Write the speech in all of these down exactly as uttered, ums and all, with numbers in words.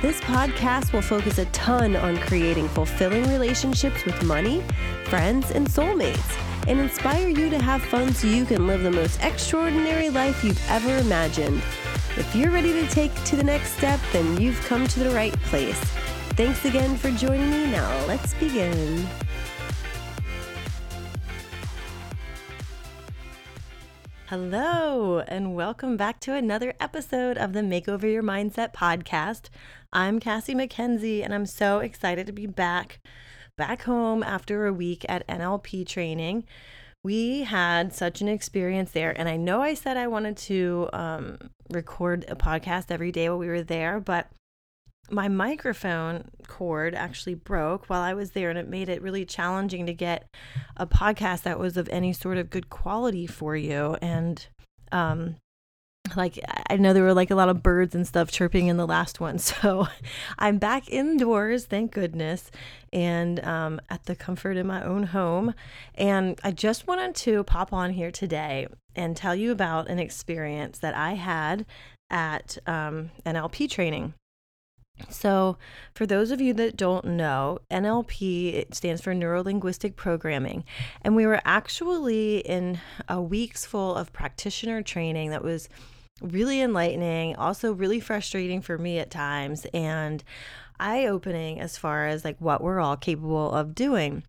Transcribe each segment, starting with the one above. This podcast will focus a ton on creating fulfilling relationships with money, friends, and soulmates, and inspire you to have fun so you can live the most extraordinary life you've ever imagined. If you're ready to take to the next step, then you've come to the right place. Thanks again for joining me. Now let's begin. Hello, and welcome back to another episode of the Makeover Your Mindset podcast. I'm Cassie McKenzie, and I'm so excited to be back. Back home after a week at N L P training. We had such an experience there, and I know I said I wanted to um, record a podcast every day while we were there, but my microphone cord actually broke while I was there, and it made it really challenging to get a podcast that was of any sort of good quality for you. And um like I know there were like a lot of birds and stuff chirping in the last one, so I'm back indoors, thank goodness, and um, at the comfort in my own home. And I just wanted to pop on here today and tell you about an experience that I had at um, N L P training. So for those of you that don't know, N L P, it stands for Neuro Linguistic Programming. And we were actually in a week's full of practitioner training that was really enlightening, also really frustrating for me at times, and eye-opening as far as like what we're all capable of doing.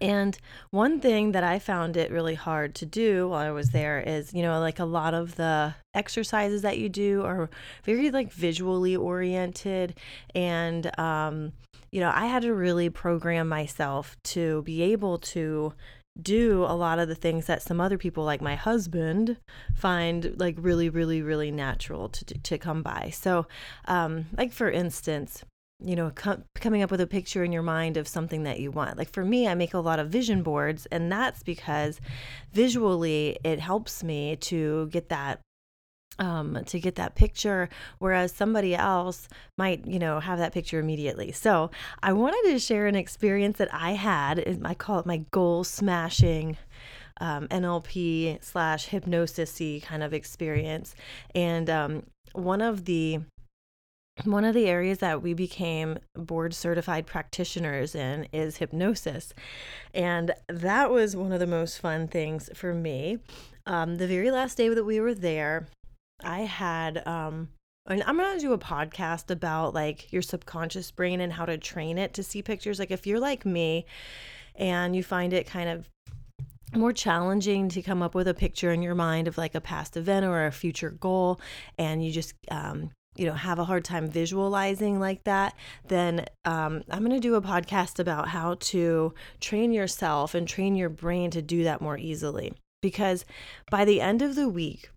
And one thing that I found it really hard to do while I was there is, you know, like a lot of the exercises that you do are very like visually oriented. And, um, you know, I had to really program myself to be able to do a lot of the things that some other people like my husband find like really, really, really natural to to come by. So um, like, for instance, you know, com- coming up with a picture in your mind of something that you want. Like for me, I make a lot of vision boards, and that's because visually it helps me to get that, um, to get that picture, whereas somebody else might, you know, have that picture immediately. So I wanted to share an experience that I had. I call it my goal smashing um, N L P slash hypnosis-y kind of experience. And um, one of the One of the areas that we became board certified practitioners in is hypnosis. And that was one of the most fun things for me. Um, the very last day that we were there, I had, um, and I'm going to do a podcast about like your subconscious brain and how to train it to see pictures. Like if you're like me and you find it kind of more challenging to come up with a picture in your mind of like a past event or a future goal, and you just, um, you know, have a hard time visualizing like that, then um, I'm going to do a podcast about how to train yourself and train your brain to do that more easily. Because by the end of the week,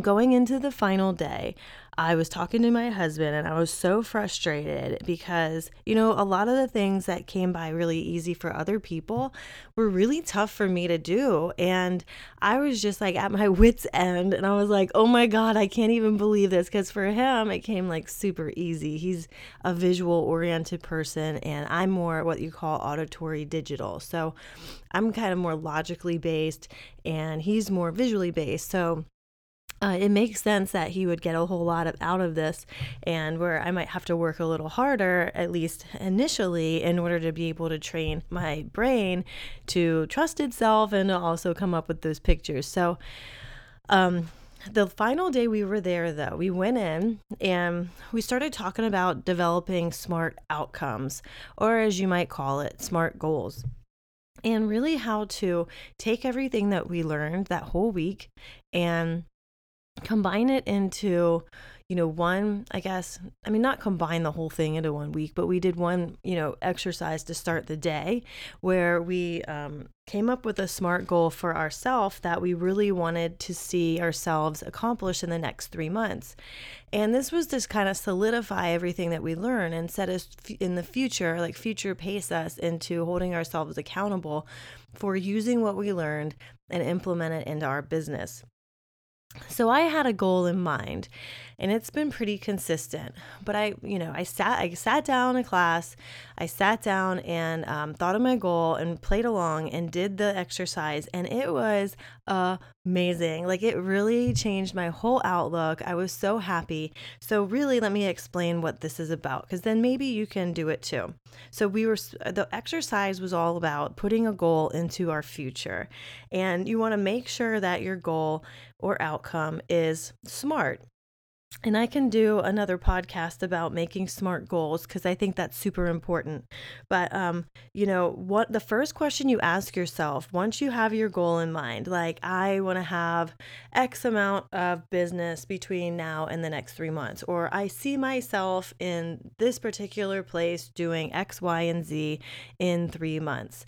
going into the final day, I was talking to my husband, and I was so frustrated because, you know, a lot of the things that came by really easy for other people were really tough for me to do. And I was just like at my wit's end, and I was like, oh my God, I can't even believe this, because for him, it came like super easy. He's a visual oriented person, and I'm more what you call auditory digital. So I'm kind of more logically based, and he's more visually based. So Uh, it makes sense that he would get a whole lot of out of this, and where I might have to work a little harder, at least initially, in order to be able to train my brain to trust itself and to also come up with those pictures. So um, the final day we were there, though, we went in and we started talking about developing SMART outcomes, or as you might call it, SMART goals. And really how to take everything that we learned that whole week and combine it into, you know, one, I guess, I mean, not combine the whole thing into one week, but we did one, you know, exercise to start the day where we um, came up with a SMART goal for ourselves that we really wanted to see ourselves accomplish in the next three months. And this was just kind of solidify everything that we learn and set us in the future, like future pace us into holding ourselves accountable for using what we learned and implement it into our business. So I had a goal in mind, and it's been pretty consistent, but I, you know, I sat, I sat down in class, I sat down and um, thought of my goal and played along and did the exercise, and it was amazing. Like, it really changed my whole outlook. I was so happy. So really, let me explain what this is about, because then maybe you can do it too. So we were, the exercise was all about putting a goal into our future, and you want to make sure that your goal or outcome is SMART. And I can do another podcast about making SMART goals, because I think that's super important. But, um, you know, what the first question you ask yourself once you have your goal in mind, like, I want to have X amount of business between now and the next three months, or I see myself in this particular place doing X, Y, and Z in three months.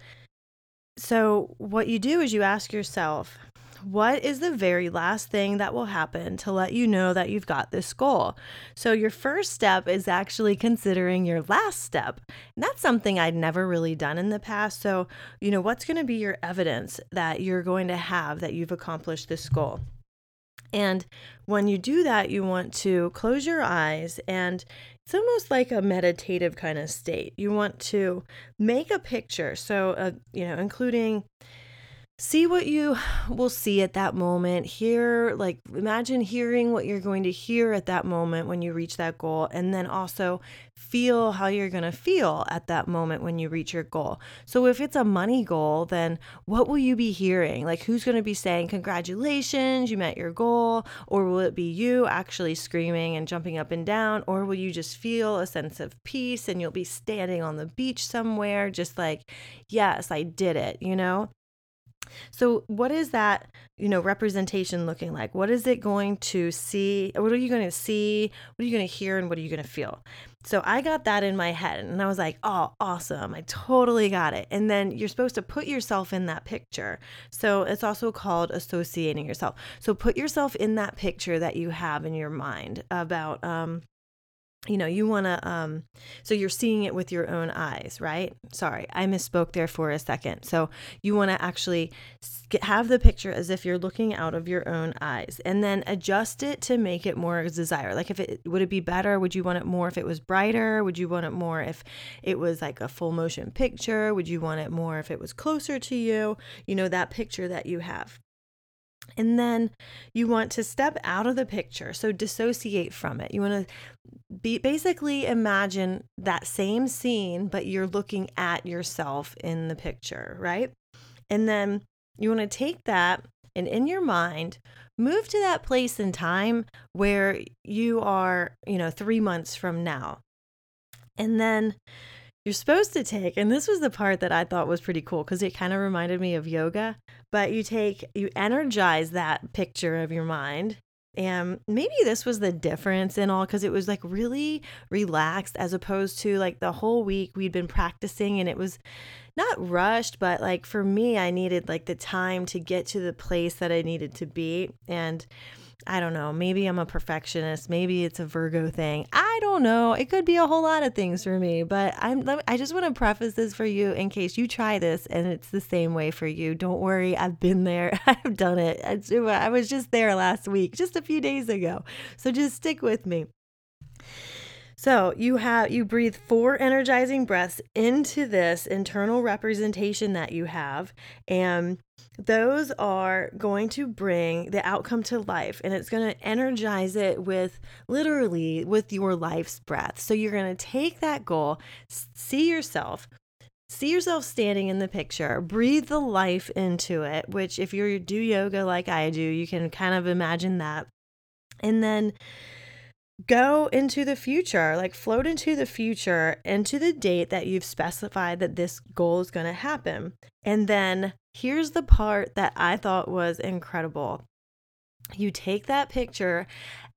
So what you do is you ask yourself, what is the very last thing that will happen to let you know that you've got this goal? So your first step is actually considering your last step. And that's something I'd never really done in the past. So, you know, what's going to be your evidence that you're going to have that you've accomplished this goal? And when you do that, you want to close your eyes, and it's almost like a meditative kind of state. You want to make a picture. So, uh, you know, including... see what you will see at that moment. Hear, like, imagine hearing what you're going to hear at that moment when you reach that goal, and then also feel how you're going to feel at that moment when you reach your goal. So if it's a money goal, then what will you be hearing? Like, who's going to be saying, congratulations, you met your goal? Or will it be you actually screaming and jumping up and down? Or will you just feel a sense of peace, and you'll be standing on the beach somewhere just like, yes, I did it, you know? So what is that, you know, representation looking like? What is it going to see? What are you going to see? What are you going to hear? And what are you going to feel? So I got that in my head, and I was like, oh, awesome. I totally got it. And then you're supposed to put yourself in that picture. So it's also called associating yourself. So put yourself in that picture that you have in your mind about, um, you know, you want to, um, so you're seeing it with your own eyes, right? Sorry, I misspoke there for a second. So you want to actually get, have the picture as if you're looking out of your own eyes, and then adjust it to make it more desire. Like, if it, would it be better? Would you want it more if it was brighter? Would you want it more if it was like a full motion picture? Would you want it more if it was closer to you? You know, that picture that you have. And then you want to step out of the picture. So dissociate from it. You want to be basically imagine that same scene, but you're looking at yourself in the picture, right? And then you want to take that and in your mind, move to that place in time where you are, you know, three months from now. And then you're supposed to take, and this was the part that I thought was pretty cool because it kind of reminded me of yoga, but you take, you energize that picture of your mind. And maybe this was the difference in all, because it was like really relaxed as opposed to like the whole week we'd been practicing, and it was not rushed, but like for me, I needed like the time to get to the place that I needed to be. And I don't know, maybe I'm a perfectionist. Maybe it's a Virgo thing. I don't know. It could be a whole lot of things for me, but I'm, I just want to preface this for you in case you try this and it's the same way for you. Don't worry. I've been there. I've done it. I was just there last week, just a few days ago. So just stick with me. So you have, you breathe four energizing breaths into this internal representation that you have, and those are going to bring the outcome to life, and it's going to energize it with literally with your life's breath. So you're going to take that goal, see yourself, see yourself standing in the picture, breathe the life into it, which if you do yoga like I do, you can kind of imagine that. And then go into the future, like float into the future, into the date that you've specified that this goal is going to happen. And then here's the part that I thought was incredible. You take that picture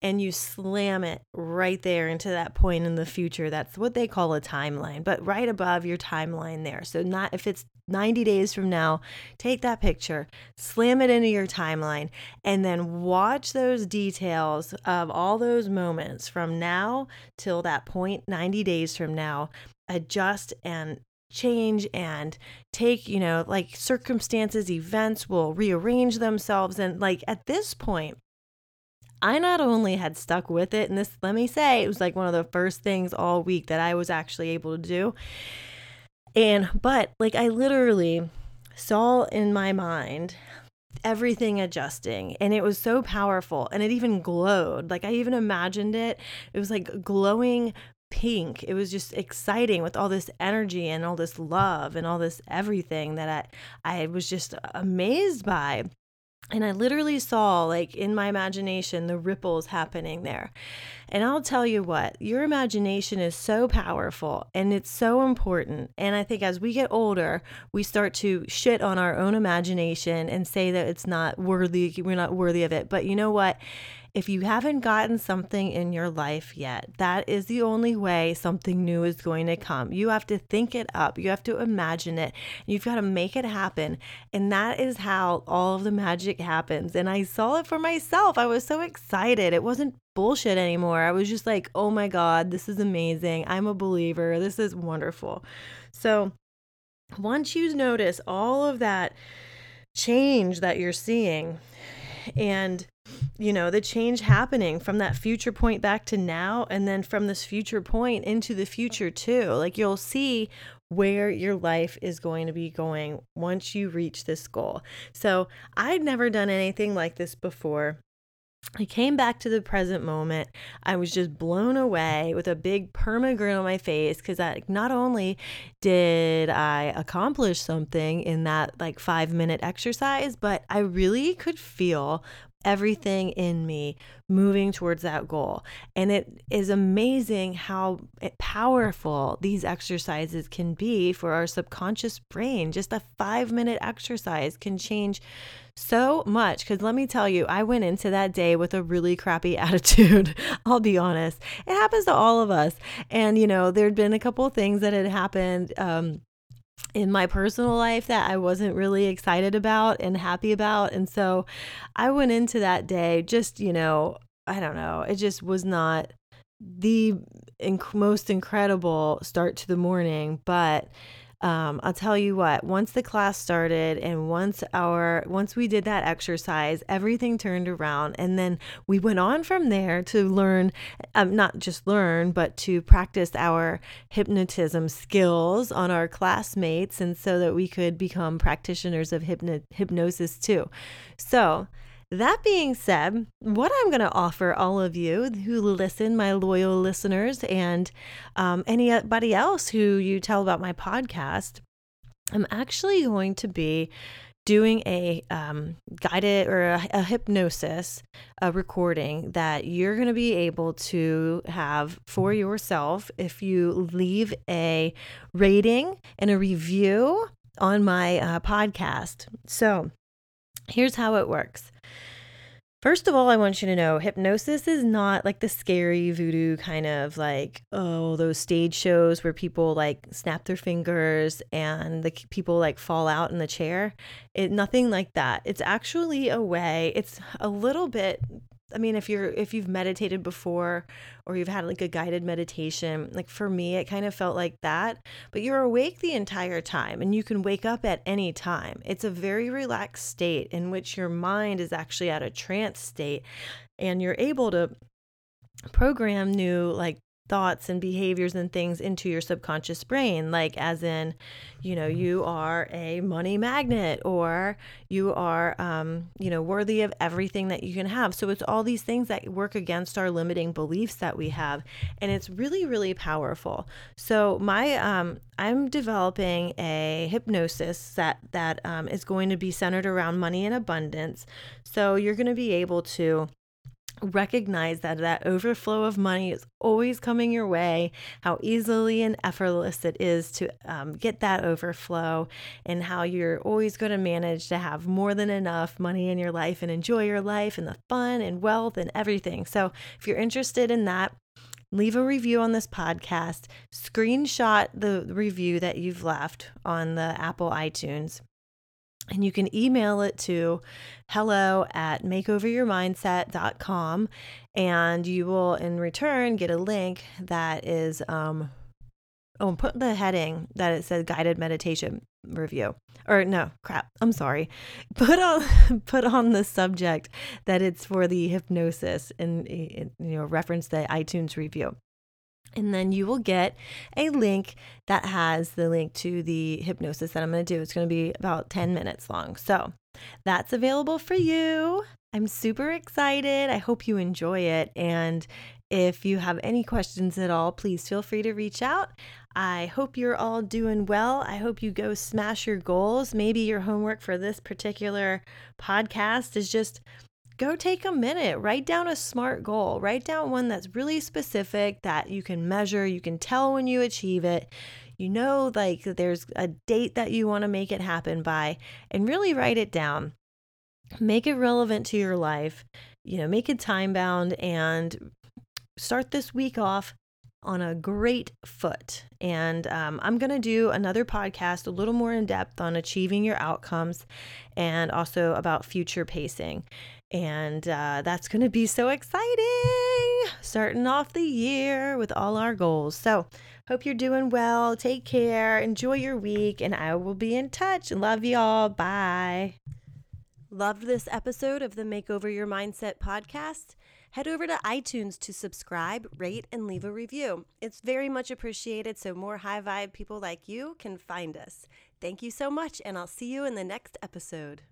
and you slam it right there into that point in the future. That's what they call a timeline, but right above your timeline there. So not if it's ninety days from now, take that picture, slam it into your timeline, and then watch those details of all those moments from now till that point, ninety days from now, adjust and change and take, you know, like circumstances, events will rearrange themselves. And like at this point, I not only had stuck with it, and this, let me say, it was like one of the first things all week that I was actually able to do. And, but like, I literally saw in my mind everything adjusting, and it was so powerful, and it even glowed. Like, I even imagined it. It was like glowing pink. It was just exciting with all this energy and all this love and all this everything that I, I was just amazed by. And I literally saw, like, in my imagination, the ripples happening there. And I'll tell you what, your imagination is so powerful, and it's so important. And I think as we get older, we start to shit on our own imagination and say that it's not worthy, we're not worthy of it. But you know what? If you haven't gotten something in your life yet, that is the only way something new is going to come. You have to think it up. You have to imagine it. You've got to make it happen. And that is how all of the magic happens. And I saw it for myself. I was so excited. It wasn't bullshit anymore. I was just like, oh my God, this is amazing. I'm a believer. This is wonderful. So once you notice all of that change that you're seeing, and you know, the change happening from that future point back to now, and then from this future point into the future too, like, you'll see where your life is going to be going once you reach this goal. So I'd never done anything like this before. I came back to the present moment. I was just blown away with a big perma grin on my face, because I, not only did I accomplish something in that like five minute exercise, but I really could feel everything in me moving towards that goal. And it is amazing how powerful these exercises can be for our subconscious brain. Just a five minute exercise can change so much, because let me tell you, I went into that day with a really crappy attitude. I'll be honest. It happens to all of us. And, you know, there'd been a couple of things that had happened um, in my personal life that I wasn't really excited about and happy about. And so I went into that day just, you know, I don't know, it just was not the inc- most incredible start to the morning. But Um, I'll tell you what, once the class started and once our, once we did that exercise, everything turned around, and then we went on from there to learn, um, not just learn, but to practice our hypnotism skills on our classmates, and so that we could become practitioners of hypno- hypnosis too. So that being said, what I'm going to offer all of you who listen, my loyal listeners, and um, anybody else who you tell about my podcast, I'm actually going to be doing a um, guided or a, a hypnosis a recording that you're going to be able to have for yourself if you leave a rating and a review on my uh, podcast. So here's how it works. First of all, I want you to know hypnosis is not like the scary voodoo kind of like, oh, those stage shows where people like snap their fingers and the people like fall out in the chair. It, nothing like that. It's actually a way, it's a little bit, I mean, if you're, if you've meditated before or you've had like a guided meditation, like for me, it kind of felt like that, but you're awake the entire time and you can wake up at any time. It's a very relaxed state in which your mind is actually at a trance state, and you're able to program new like thoughts and behaviors and things into your subconscious brain, like as in, you know, you are a money magnet, or you are, um, you know, worthy of everything that you can have. So it's all these things that work against our limiting beliefs that we have. And it's really, really powerful. So my, um, I'm developing a hypnosis that, that um, is going to be centered around money and abundance. So you're going to be able to recognize that that overflow of money is always coming your way, how easily and effortless it is to um, get that overflow, and how you're always going to manage to have more than enough money in your life and enjoy your life and the fun and wealth and everything. So if you're interested in that, leave a review on this podcast, screenshot the review that you've left on the Apple iTunes. And you can email it to hello at makeover your mindset dot com, and you will in return get a link that is um, oh, put the heading that it says guided meditation review, or no, crap, I'm sorry. Put on, put on the subject that it's for the hypnosis, and, you know, reference the iTunes review. And then you will get a link that has the link to the hypnosis that I'm going to do. It's going to be about ten minutes long. So that's available for you. I'm super excited. I hope you enjoy it. And if you have any questions at all, please feel free to reach out. I hope you're all doing well. I hope you go smash your goals. Maybe your homework for this particular podcast is just go take a minute, write down a SMART goal, write down one that's really specific that you can measure, you can tell when you achieve it. You know, like there's a date that you want to make it happen by, and really write it down. Make it relevant to your life, you know, make it time bound, and start this week off on a great foot. And um, I'm going to do another podcast a little more in depth on achieving your outcomes, and also about future pacing. And uh, that's going to be so exciting, starting off the year with all our goals. So hope you're doing well. Take care. Enjoy your week, and I will be in touch. Love y'all. Bye. Loved this episode of the Makeover Your Mindset podcast? Head over to iTunes to subscribe, rate, and leave a review. It's very much appreciated, so more high-vibe people like you can find us. Thank you so much, and I'll see you in the next episode.